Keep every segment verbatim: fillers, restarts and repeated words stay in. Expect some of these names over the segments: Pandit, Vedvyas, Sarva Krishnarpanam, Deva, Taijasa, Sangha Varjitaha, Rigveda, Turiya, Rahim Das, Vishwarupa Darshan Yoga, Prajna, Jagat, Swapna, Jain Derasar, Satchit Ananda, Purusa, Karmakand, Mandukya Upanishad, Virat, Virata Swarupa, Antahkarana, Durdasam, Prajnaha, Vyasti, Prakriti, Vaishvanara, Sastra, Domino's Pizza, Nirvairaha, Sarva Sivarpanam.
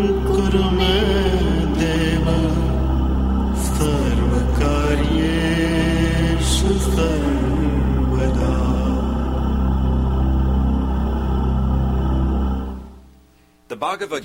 The Bhagavad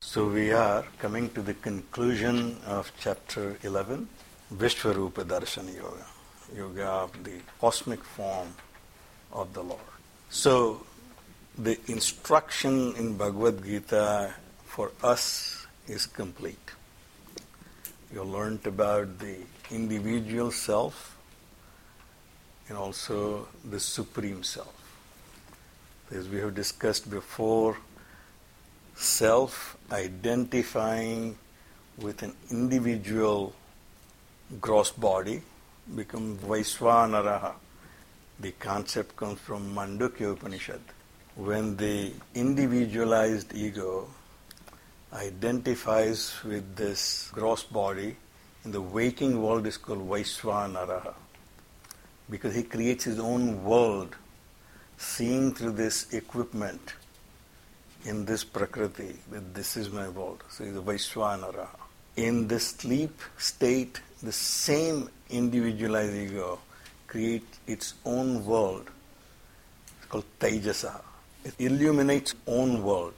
So we are coming to the conclusion of chapter eleven, Vishwarupa Darshan Yoga, Yoga of the cosmic form of the Lord. So the instruction in Bhagavad Gita for us is complete. You learnt about the individual self and also the Supreme Self. As we have discussed before, self identifying with an individual gross body becomes Vaishvanara. The concept comes from Mandukya Upanishad. When the individualized ego identifies with this gross body, in the waking world is called Vaishvanara, because he creates his own world, seeing through this equipment in this Prakriti, that this is my world. So he's a Vaishvanara. In the sleep state, the same individualized ego creates its own world. It's called Taijasa. It illuminates its own world,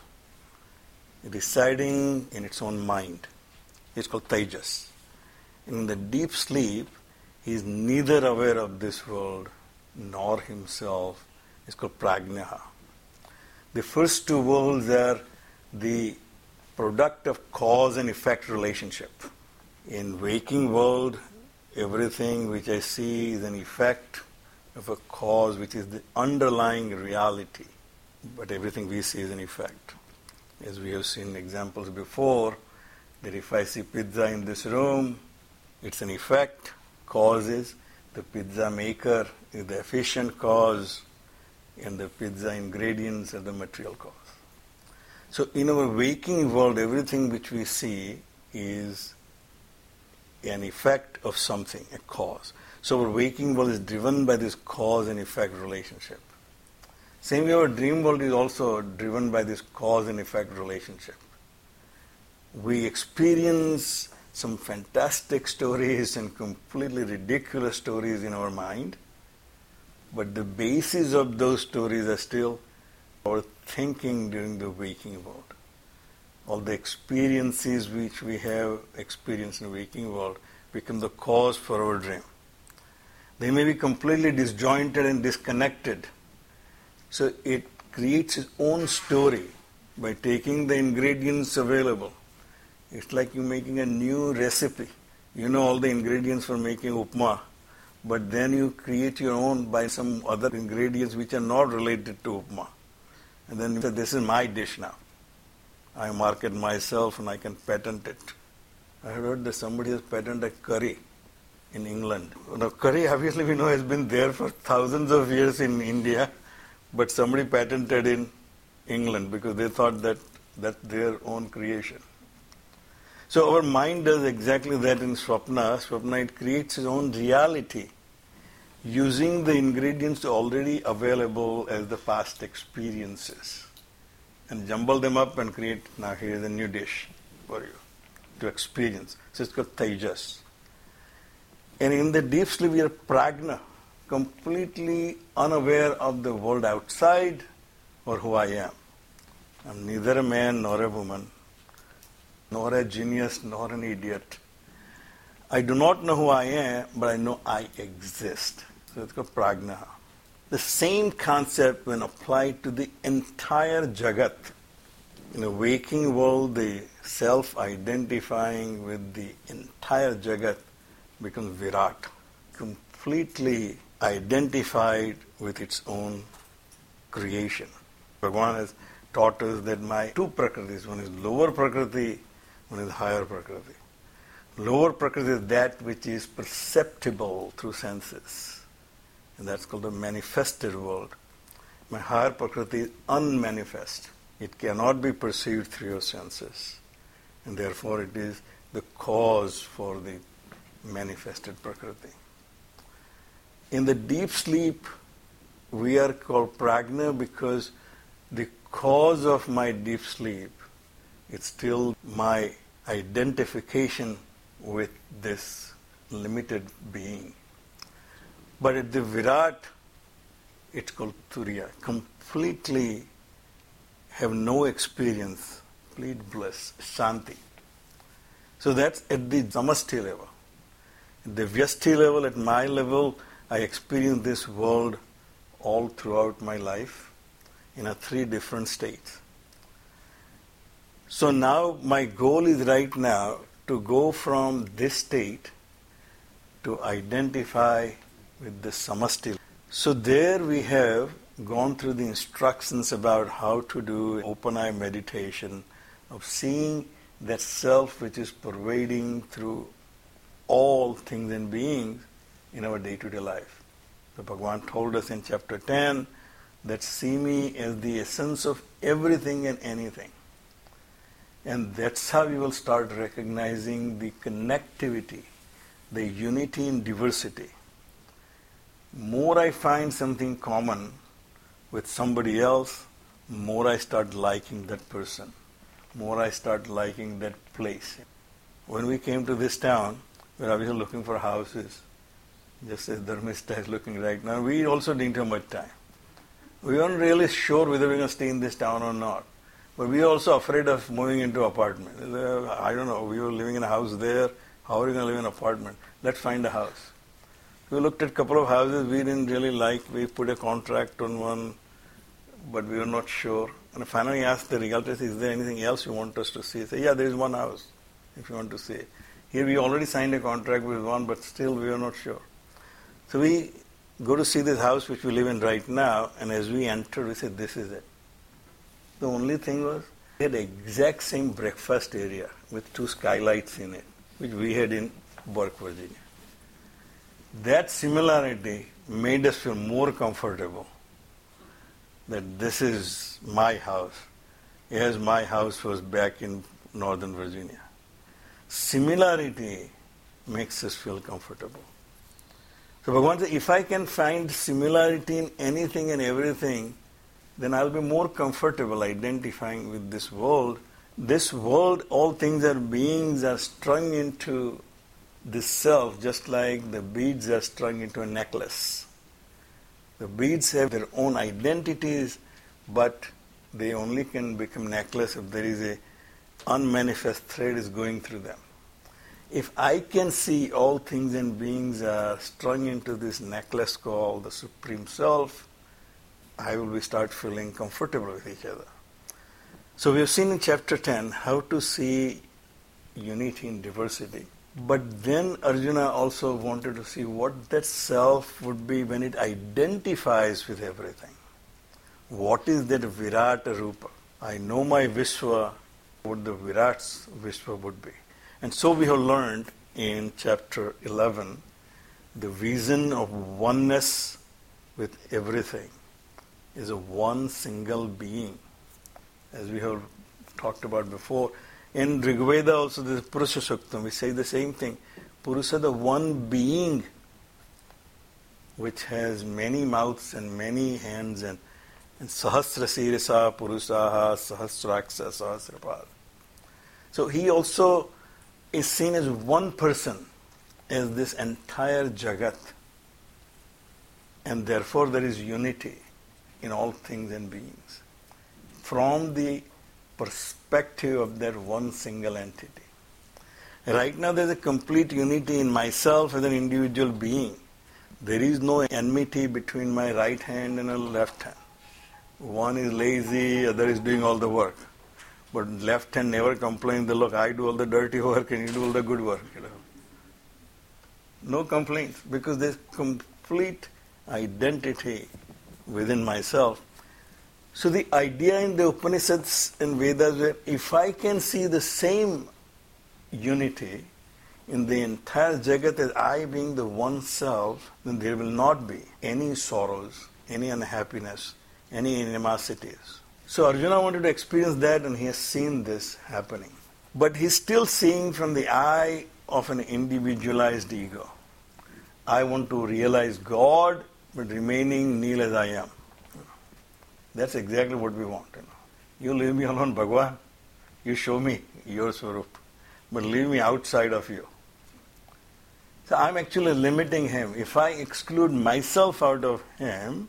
residing in its own mind. It's called Taijas. In the deep sleep, he is neither aware of this world nor himself. It's called Prajnaha. The first two worlds are the product of cause and effect relationship. In waking world, everything which I see is an effect of a cause, which is the underlying reality. But everything we see is an effect. As we have seen examples before, that if I see pizza in this room, it's an effect. Cause is the pizza maker is the efficient cause, and the pizza ingredients are the material cause. So in our waking world, everything which we see is an effect of something, a cause. So our waking world is driven by this cause and effect relationship. Same way, our dream world is also driven by this cause and effect relationship. We experience some fantastic stories and completely ridiculous stories in our mind, but the basis of those stories are still our thinking during the waking world. All the experiences which we have experienced in the waking world become the cause for our dream. They may be completely disjointed and disconnected. So it creates its own story by taking the ingredients available. It's like you're making a new recipe. You know all the ingredients for making upma, but then you create your own by some other ingredients which are not related to upma. And then you say, this is my dish now. I market myself and I can patent it. I heard that somebody has patented a curry in England. Now curry, obviously we know, has been there for thousands of years in India. But somebody patented in England because they thought that that's their own creation. So our mind does exactly that in Swapna. Swapna, it creates its own reality using the ingredients already available as the past experiences and jumble them up and create, now here's a new dish for you to experience. So it's called Taijas. And in the deep sleep, we are Prajna, completely unaware of the world outside or who I am. I'm neither a man nor a woman, nor a genius nor an idiot. I do not know who I am, but I know I exist. So it's called Prajnaha. The same concept when applied to the entire Jagat. In the waking world, the self-identifying with the entire Jagat becomes Virat, completely identified with its own creation. Bhagavan has taught us that my two Prakritis, one is lower Prakriti, one is higher Prakriti. Lower Prakriti is that which is perceptible through senses. And that's called the manifested world. My higher Prakriti is unmanifest. It cannot be perceived through your senses. And therefore it is the cause for the manifested Prakriti. In the deep sleep, we are called Prajna because the cause of my deep sleep is still my identification with this limited being. But at the Virat, it's called Turiya. Completely have no experience, complete bliss, shanti. So that's at the Samashti level. At the Vyasti level, at my level, I experience this world all throughout my life in a three different states. So now my goal is right now to go from this state to identify with the Samashti. So there we have gone through the instructions about how to do open eye meditation of seeing that self which is pervading through all things and beings in our day-to-day life. So Bhagavan told us in chapter ten that see me as the essence of everything and anything. And that's how you will start recognizing the connectivity, the unity in diversity. More I find something common with somebody else, more I start liking that person. More I start liking that place. When we came to this town, we were obviously looking for houses, just as Dharmista is looking right now. We also didn't have much time. We weren't really sure whether we were going to stay in this town or not. But we were also afraid of moving into apartment. I don't know, we were living in a house there. How are we going to live in an apartment? Let's find a house. We looked at a couple of houses we didn't really like. We put a contract on one, but we were not sure. And finally asked the realtor, is there anything else you want us to see? He said, yeah, there is one house, if you want to see. Here we already signed a contract with one, but still we were not sure. So we go to see this house which we live in right now, and as we entered, we said, this is it. The only thing was, we had the exact same breakfast area with two skylights in it, which we had in Burke, Virginia. That similarity made us feel more comfortable that this is my house, as my house was back in Northern Virginia. Similarity makes us feel comfortable. So Bhagavan says, if I can find similarity in anything and everything, then I'll be more comfortable identifying with this world. This world, all things and beings are strung into this self, just like the beads are strung into a necklace. The beads have their own identities, but they only can become necklace if there is a unmanifest thread is going through them. If I can see all things and beings are strung into this necklace called the Supreme Self, I will start feeling comfortable with each other. So we have seen in chapter ten how to see unity in diversity. But then Arjuna also wanted to see what that self would be when it identifies with everything. What is that Virata Rupa? I know my Vishwa, what the Virat's Vishwa would be. And so we have learned in chapter eleven the vision of oneness with everything is a one single being, as we have talked about before. In Rigveda also there is Purusha Sukta, we say the same thing. Purusa, the one being which has many mouths and many hands, and, and Sahasra Sirasa Purusaha Sahasraksa Sahasrapad. So he also is seen as one person, as this entire Jagat. And therefore there is unity in all things and beings, from the perspective of that one single entity. Right now there is a complete unity in myself as an individual being. There is no enmity between my right hand and my left hand. One is lazy, other is doing all the work. But left hand never complains that, look, I do all the dirty work and you do all the good work. You know. No complaints, because there's complete identity within myself. So the idea in the Upanishads and Vedas were, if I can see the same unity in the entire Jagat as I being the one self, then there will not be any sorrows, any unhappiness, any animosities. So Arjuna wanted to experience that, and he has seen this happening. But he's still seeing from the eye of an individualized ego. I want to realize God, but remaining Neil as I am. You know. That's exactly what we want. You know. You leave me alone, Bhagwan. You show me your Swarup, but leave me outside of you. So I'm actually limiting him. If I exclude myself out of him,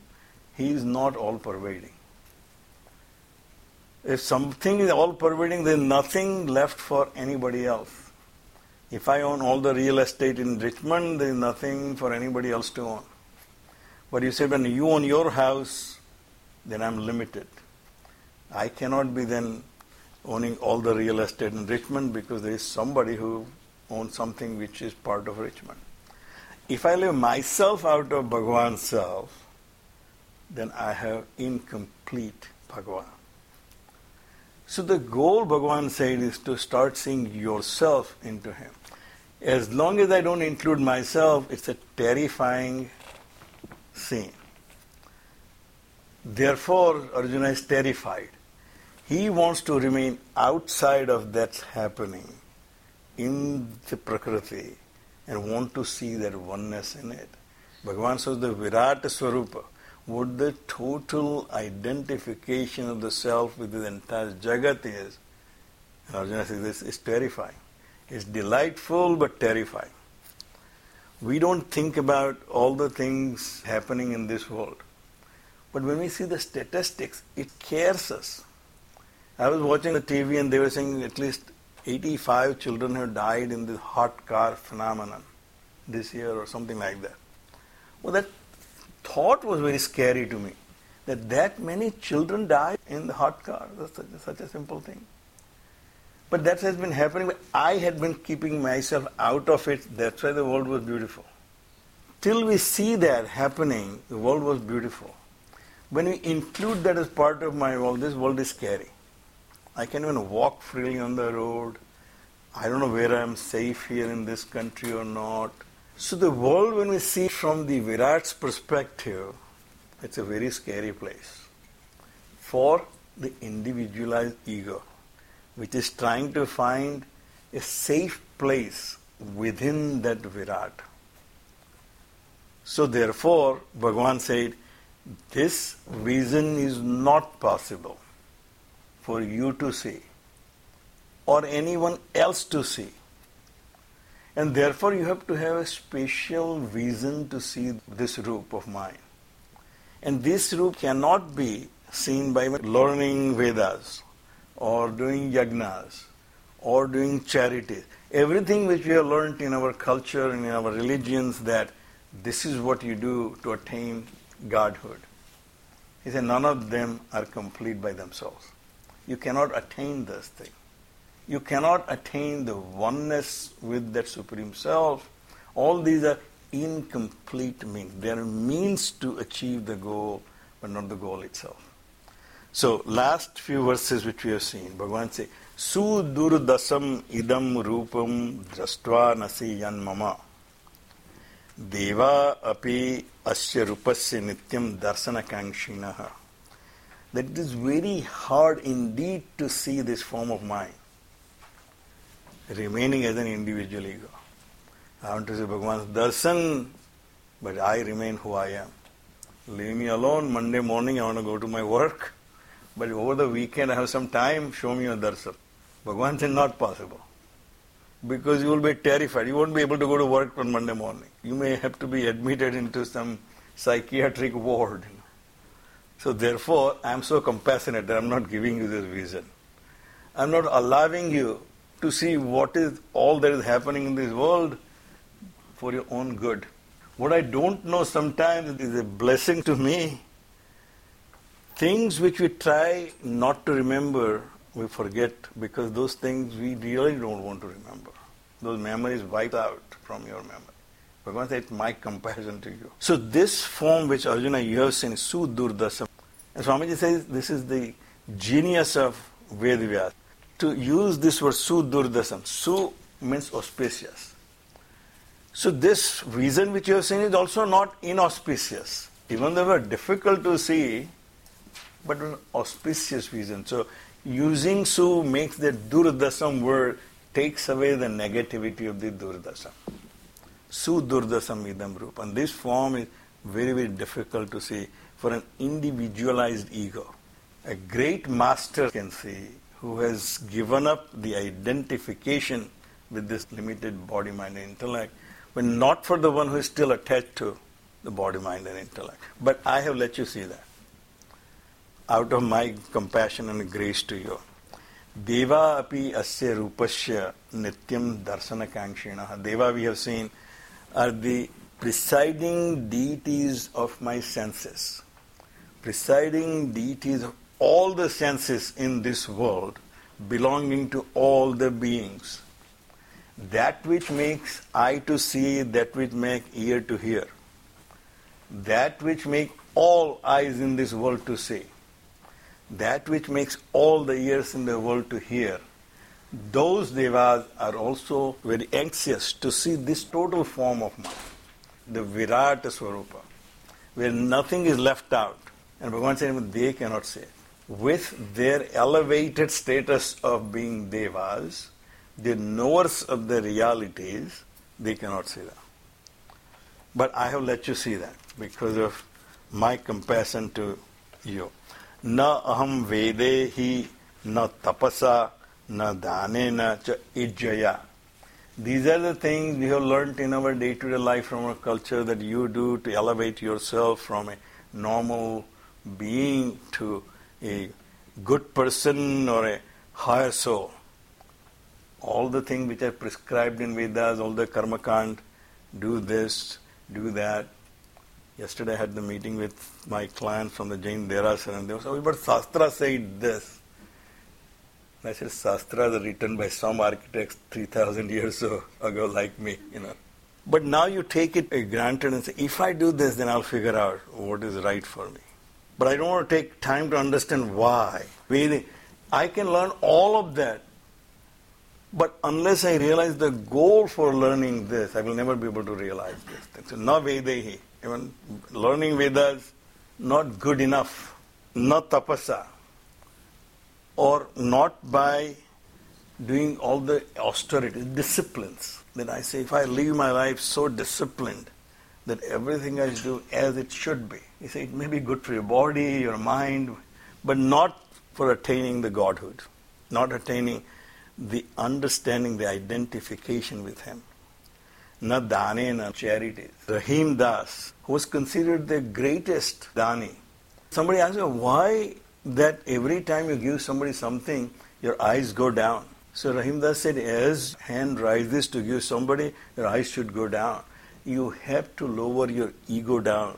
he is not all-pervading. If something is all-pervading, there is nothing left for anybody else. If I own all the real estate in Richmond, there is nothing for anybody else to own. But you say, when you own your house, then I'm limited. I cannot be then owning all the real estate in Richmond because there is somebody who owns something which is part of Richmond. If I leave myself out of Bhagavan's self, then I have incomplete Bhagavan. So the goal, Bhagavan said, is to start seeing yourself into him. As long as I don't include myself, it's a terrifying scene. Therefore, Arjuna is terrified. He wants to remain outside of that's happening in the Prakriti and want to see that oneness in it. Bhagavan says the Virata Swarupa, what the total identification of the self with the entire Jagat is. And Arjuna says this is terrifying. It's delightful but terrifying. We don't think about all the things happening in this world. But when we see the statistics, it scares us. I was watching the T V and they were saying at least eighty-five children have died in the hot car phenomenon this year or something like that. Well, that thought was very scary to me, that that many children died in the hot car. That's such a, such a simple thing. But that has been happening. I had been keeping myself out of it. That's why the world was beautiful. Till we see that happening, the world was beautiful. When we include that as part of my world, this world is scary. I can't even walk freely on the road. I don't know where I am safe here in this country or not. So the world, when we see from the Virat's perspective, it's a very scary place for the individualized ego, which is trying to find a safe place within that Virat. So therefore, Bhagavan said, this vision is not possible for you to see or anyone else to see. And therefore you have to have a special vision to see this Roop of mine. And this Roop cannot be seen by learning Vedas, or doing yajnas, or doing charities. Everything which we have learnt in our culture and in our religions, that this is what you do to attain Godhood. He said none of them are complete by themselves. You cannot attain this thing. You cannot attain the oneness with that Supreme Self. All these are incomplete means. They are means to achieve the goal, but not the goal itself. So, last few verses which we have seen, Bhagavan says, Su Durdasam idam rupam drastva nasi yan mama Deva api asya rupasya nityam darsana kankshinaha. That it is very hard indeed to see this form of mine, remaining as an individual ego. I want to say Bhagavan's darshan, but I remain who I am. Leave me alone. Monday morning I want to go to my work. But over the weekend I have some time, show me your darshan. Bhagavan said, not possible. Because you will be terrified. You won't be able to go to work on Monday morning. You may have to be admitted into some psychiatric ward. So therefore, I am so compassionate that I am not giving you this vision. I am not allowing you to see what is all that is happening in this world for your own good. What I don't know sometimes is a blessing to me. Things which we try not to remember, we forget, because those things we really don't want to remember. Those memories wipe out from your memory. Bhagavan said, my compassion to you. So this form which Arjuna you have seen, Su Durdasam, and Swamiji says this is the genius of Vedvyas. To use this word Su Durdasam. Su means auspicious. So this vision which you have seen is also not inauspicious. Even though it was difficult to see, but an auspicious vision. So using su makes the durdasam word, takes away the negativity of the durdasam. Su durdasam idam rup. And this form is very, very difficult to see for an individualized ego. A great master can see who has given up the identification with this limited body, mind and intellect, but not for the one who is still attached to the body, mind and intellect. But I have let you see that out of my compassion and grace to you. Deva api asya rupasya nityam darsanakanshinaha. Deva, we have seen, are the presiding deities of my senses. Presiding deities of all the senses in this world, belonging to all the beings. That which makes eye to see, that which makes ear to hear, that which makes all eyes in this world to see, that which makes all the ears in the world to hear, those devas are also very anxious to see this total form of mind, the Virata Swarupa, where nothing is left out. And Bhagavan said they cannot see it. With their elevated status of being devas, the knowers of the realities, they cannot see that. But I have let you see that because of my compassion to you. Na aham vedehi, na tapasa, na dhanena, cha ijjaya. These are the things we have learnt in our day-to-day life from our culture that you do to elevate yourself from a normal being to a good person or a higher soul. All the things which are prescribed in Vedas, all the Karmakand, do this, do that. Yesterday I had the meeting with my client from the Jain Derasar and they said, oh, but Sastra said this. And I said, Sastra is written by some architects three thousand years ago like me, you know. But now you take it granted and say, if I do this, then I'll figure out what is right for me. But I don't want to take time to understand why. I can learn all of that, but unless I realize the goal for learning this, I will never be able to realize this thing. So, na vedehi. Even learning Vedas, not good enough. Na tapasa. Or not by doing all the austerity, disciplines. Then I say, if I live my life so disciplined that everything I do as it should be. He said, it may be good for your body, your mind, but not for attaining the Godhood. Not attaining the understanding, the identification with Him. Na dane na charities. Rahim Das, who was considered the greatest dani. Somebody asked me, why that every time you give somebody something, your eyes go down? So Rahim Das said, as hand rises to give somebody, your eyes should go down. You have to lower your ego down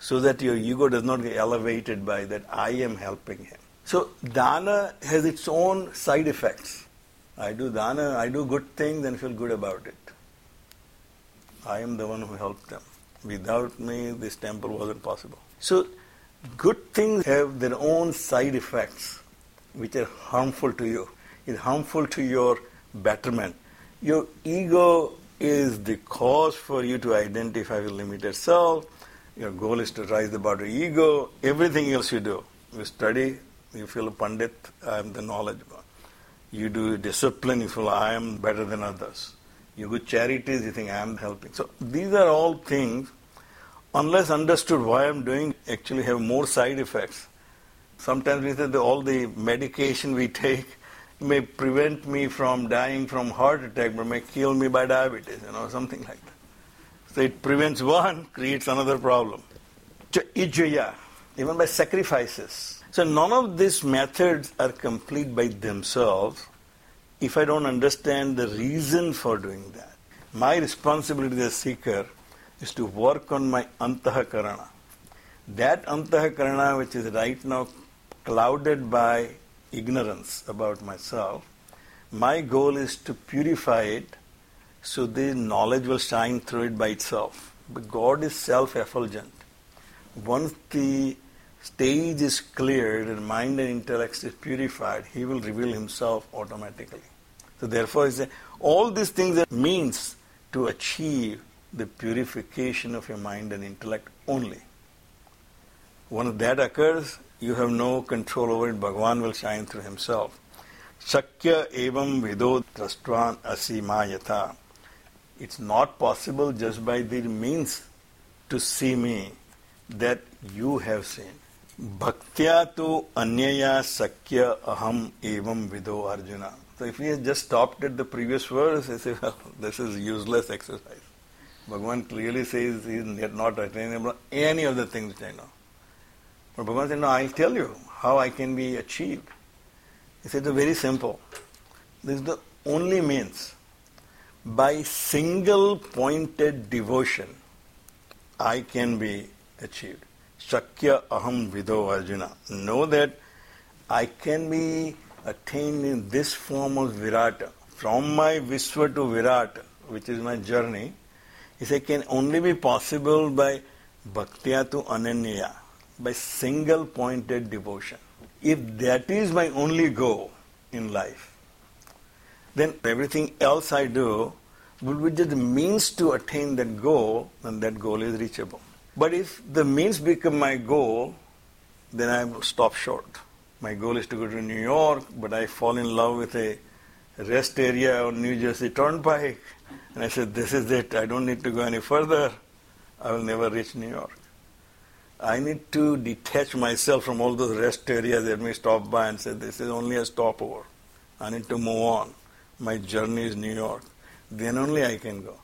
so that your ego does not get elevated by that I am helping him. So dana has its own side effects. I do dana, I do good things, then feel good about it. I am the one who helped them. Without me, this temple wasn't possible. So good things have their own side effects which are harmful to you. It's harmful to your betterment. Your ego is the cause for you to identify with limited self. Your goal is to rise above your ego. Everything else you do. You study, you feel a Pandit, I am the knowledgeable. You do discipline, you feel I am better than others. You do charities, you think I am helping. So these are all things, unless understood why I am doing, actually have more side effects. Sometimes we say that all the medication we take may prevent me from dying from heart attack, but may kill me by diabetes, you know, something like that. So it prevents one, creates another problem. Ijaya, even by sacrifices. So none of these methods are complete by themselves if I don't understand the reason for doing that. My responsibility as a seeker is to work on my Antahkarana. That Antahkarana which is right now clouded by ignorance about myself, my goal is to purify it so the knowledge will shine through it by itself. But God is self-effulgent. Once the stage is cleared and mind and intellect is purified, He will reveal Himself automatically. So therefore, it's a, all these things are means to achieve the purification of your mind and intellect only. Once that occurs, you have no control over it. Bhagavan will shine through himself. Shakya evam vido trastvan asimayata. It's not possible just by the means to see me that you have seen. Bhaktya tu anyaya sakya aham evam vido Arjuna. So if he has just stopped at the previous verse, he says, well, this is useless exercise. Bhagavan clearly says he is not attainable any of the things which I know. But Bhagavan said, no, I'll tell you how I can be achieved. He said, it's very simple. This is the only means. By single-pointed devotion, I can be achieved. Shakya aham vido Arjuna. Know that I can be attained in this form of Virata. From my Vishwa to Virata, which is my journey, he said, can only be possible by bhaktya to ananya, by single-pointed devotion. If that is my only goal in life, then everything else I do will be just the means to attain that goal, and that goal is reachable. But if the means become my goal, then I will stop short. My goal is to go to New York, but I fall in love with a rest area on New Jersey Turnpike. And I said, this is it, I don't need to go any further. I will never reach New York. I need to detach myself from all those rest areas that may stop by and say, this is only a stopover. I need to move on. My journey is New York. Then only I can go.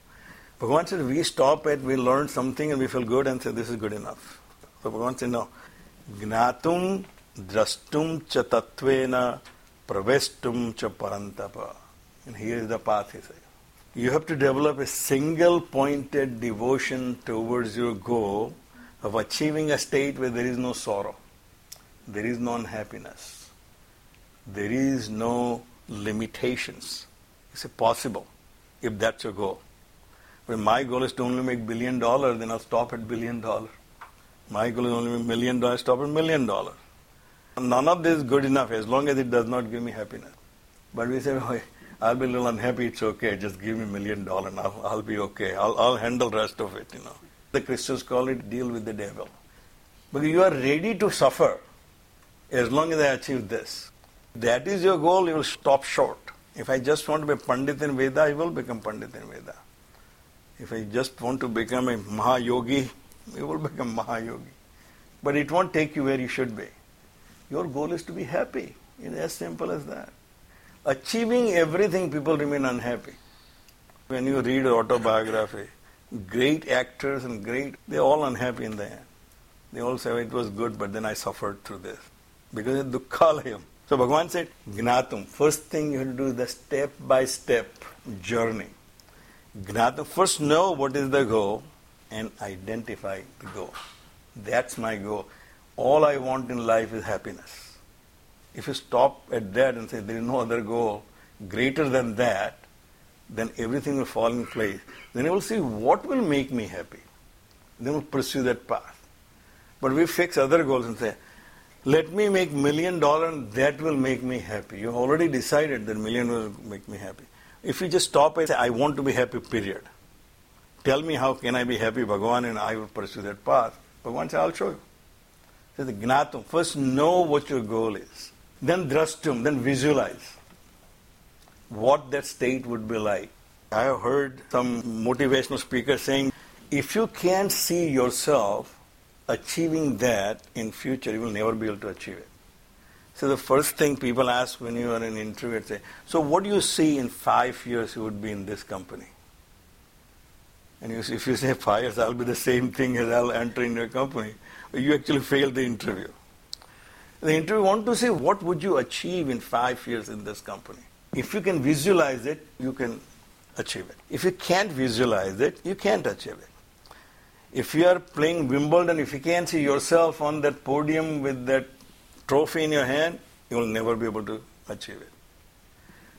Bhagavan said, we stop at, we learn something and we feel good and say, this is good enough. So Bhagavan said, no. Gnatum drastum cha tatvena pravestum cha parantapa. And here is the path, he said. You have to develop a single-pointed devotion towards your goal of achieving a state where there is no sorrow, there is no unhappiness, there is no limitations. It's possible, if that's your goal. When my goal is to only make billion dollars, then I'll stop at billion dollars. My goal is only make million dollars, stop at million dollars. None of this is good enough as long as it does not give me happiness. But we say, oh, I'll be a little unhappy, it's okay, just give me million dollars and I'll, I'll be okay, I'll, I'll handle the rest of it, you know. The Christians call it deal with the devil. Because you are ready to suffer as long as I achieve this. That is your goal, you will stop short. If I just want to be Pandit in Veda, I will become Pandit in Veda. If I just want to become a Mahayogi, you will become Mahayogi. But it won't take you where you should be. Your goal is to be happy. It's as simple as that. Achieving everything, people remain unhappy. When you read autobiography, great actors and great, they're all unhappy in the end. They all say, it was good, but then I suffered through this. Because it's dukkhalayam. So Bhagavan said, Gnatum, first thing you have to do is the step-by-step journey. Gnatum, first know what is the goal and identify the goal. That's my goal. All I want in life is happiness. If you stop at that and say, there is no other goal greater than that, then everything will fall in place. Then you will see what will make me happy. Then we'll pursue that path. But we fix other goals and say, let me make million dollars and that will make me happy. You've already decided that million will make me happy. If you just stop and say, I want to be happy, period. Tell me how can I be happy, Bhagavan, and I will pursue that path. Bhagavan said, I'll show you. So the Gnatum, first know what your goal is. Then drastum, then visualize what that state would be like. I have heard some motivational speakers saying, if you can't see yourself achieving that in future, you will never be able to achieve it. So the first thing people ask when you are in an interview, say, so what do you see in five years you would be in this company? And you see, if you say five years, I'll be the same thing as I'll enter in your company, you actually failed the interview. The interview want to say, what would you achieve in five years in this company? If you can visualize it, you can achieve it. If you can't visualize it, you can't achieve it. If you are playing Wimbledon, if you can't see yourself on that podium with that trophy in your hand, you will never be able to achieve it.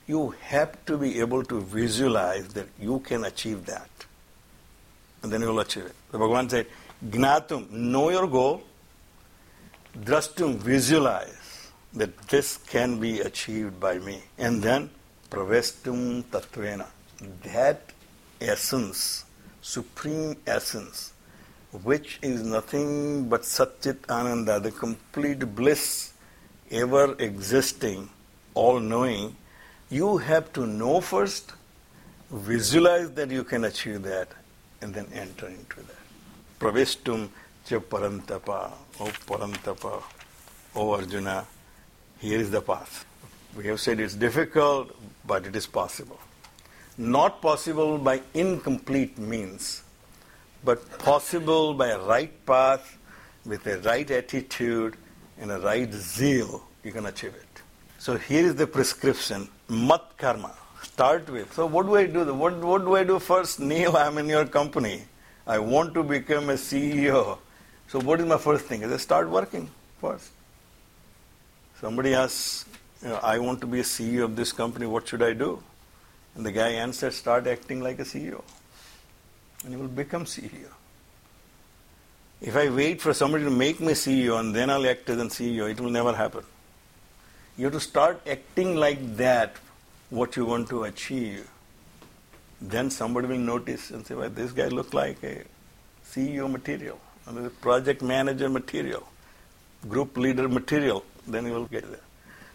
You have to be able to visualize that you can achieve that. And then you will achieve it. The Bhagavan said, Gnatum, know your goal. Drastum, visualize that this can be achieved by me. And then pravestum tatvena, that essence, supreme essence, which is nothing but Satchit Ananda, the complete bliss, ever existing, all knowing, you have to know first, visualize that you can achieve that, and then enter into that. Pravestum cha parantapa, O parantapa, O Arjuna, here is the path. We have said it's difficult, but it is possible. Not possible by incomplete means, but possible by a right path, with a right attitude and a right zeal, you can achieve it. So here is the prescription, mat karma, start with. So what do I do? What, what do I do first? Neil, I am in your company. I want to become a C E O. So what is my first thing? I say, start working first. Somebody asks, you know, I want to be a C E O of this company, what should I do? And the guy answers, start acting like a C E O. And you will become C E O. If I wait for somebody to make me C E O and then I'll act as a C E O, it will never happen. You have to start acting like that, what you want to achieve. Then somebody will notice and say, well, this guy looks like a C E O material, a project manager material, group leader material. Then you will get there.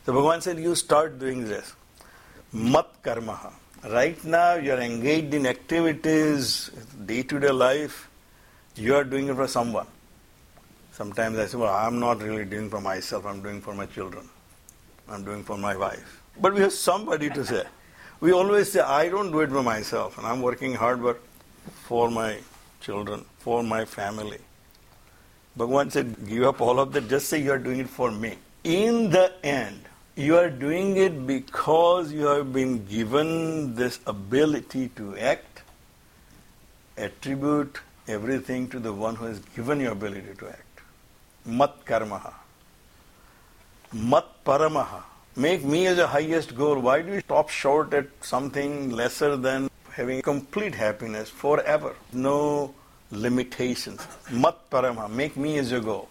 So Bhagavan said, you start doing this. Mat karmaha. Right now you are engaged in activities, day-to-day life, you are doing it for someone. Sometimes I say, well, I'm not really doing for myself, I'm doing for my children. I'm doing for my wife. But we have somebody to say. We always say, I don't do it for myself, and I'm working hard but for my children, for my family. Bhagavan said, give up all of that, just say you are doing it for me. In the end, you are doing it because you have been given this ability to act. Attribute everything to the one who has given you ability to act. Mat karmaha. Mat paramaha. Make me as the highest goal. Why do you stop short at something lesser than having complete happiness forever? No limitations. Mat paramaha. Make me as your goal.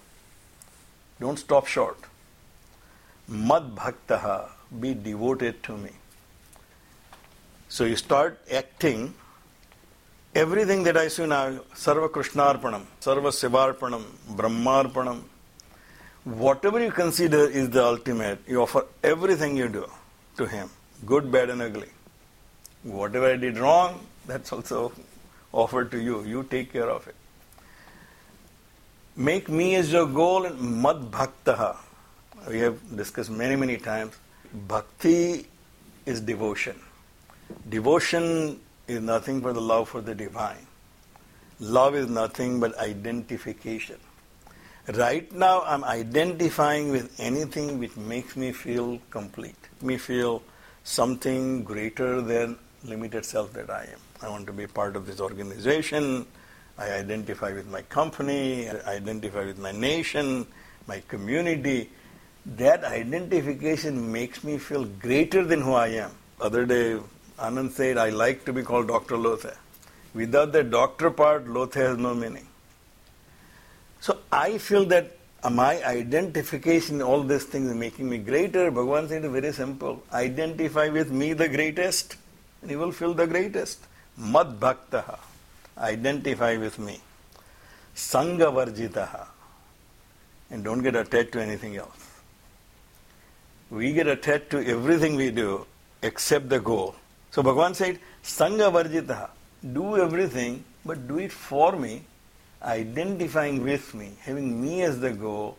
Don't stop short. Mad bhaktaha, be devoted to me. So you start acting, everything that I see now, sarva krishnarpanam, sarva sivarpanam, brahmarpanam, whatever you consider is the ultimate, you offer everything you do to him, good, bad and ugly. Whatever I did wrong, that's also offered to you, you take care of it. Make me as your goal and mad bhaktaha. We have discussed many, many times. Bhakti is devotion. Devotion is nothing but the love for the divine. Love is nothing but identification. Right now, I'm identifying with anything which makes me feel complete. Me feel something greater than limited self that I am. I want to be part of this organization. I identify with my company. I identify with my nation, my community. That identification makes me feel greater than who I am. Other day, Anand said, I like to be called Doctor Lothe. Without the doctor part, Lothe has no meaning. So I feel that my identification, all these things are making me greater. Bhagavan said, very simple. Identify with me the greatest, and you will feel the greatest. Mad bhaktaha. Identify with me. Sangha varjitaha. And don't get attached to anything else. We get attached to everything we do except the goal. So Bhagavan said, Sangha Varjitaha, do everything, but do it for me, identifying with me, having me as the goal,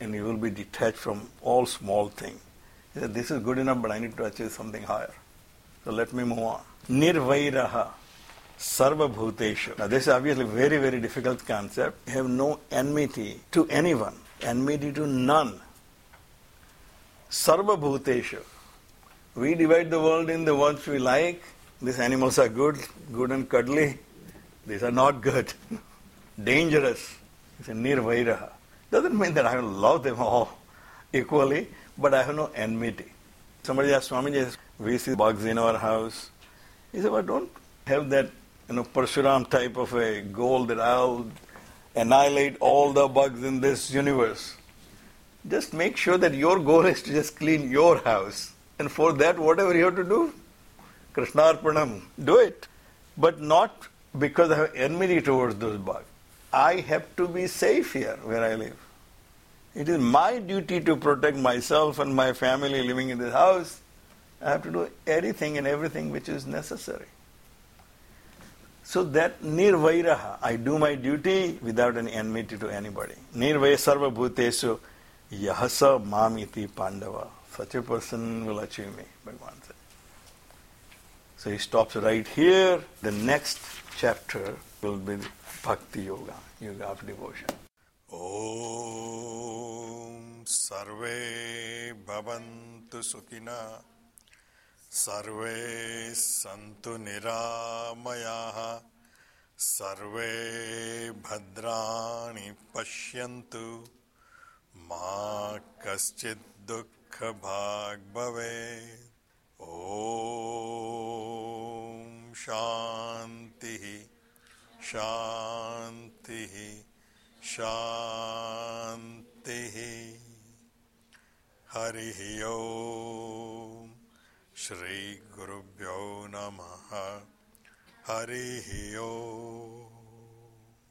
and you will be detached from all small things. He said, this is good enough, but I need to achieve something higher. So let me move on. Nirvairaha, Sarva Bhuteshu. Now this is obviously a very, very difficult concept. Have no enmity to anyone, enmity to none. Sarva Bhuteshu. We divide the world in the ones we like. These animals are good, good and cuddly. These are not good, dangerous. It's a Nirvairaha. Doesn't mean that I love them all equally, but I have no enmity. Somebody asked Swamiji, we see bugs in our house. He said, well, don't have that, you know, Parshuram type of a goal that I'll annihilate all the bugs in this universe. Just make sure that your goal is to just clean your house. And for that, whatever you have to do, Krishnarpanam, do it. But not because I have enmity towards those bhaktas. I have to be safe here where I live. It is my duty to protect myself and my family living in this house. I have to do anything and everything which is necessary. So that Nirvairaha, I do my duty without any enmity to anybody. Nirvaya sarva bhutesu yahasa mamiti pandava. Such a person will achieve me, Bhagavan said. So he stops right here. The next chapter will be Bhakti Yoga, Yoga of Devotion. Om Sarve Bhavantu Sukhina Sarve Santu Niramayaha Sarve Bhadrani Pashyantu Ma Kaschit Dukkha Bhag Bhavet Om Shantihi Shantihi Shantihi Harihi Om Shri Gurubhyo Namaha Harihi Om.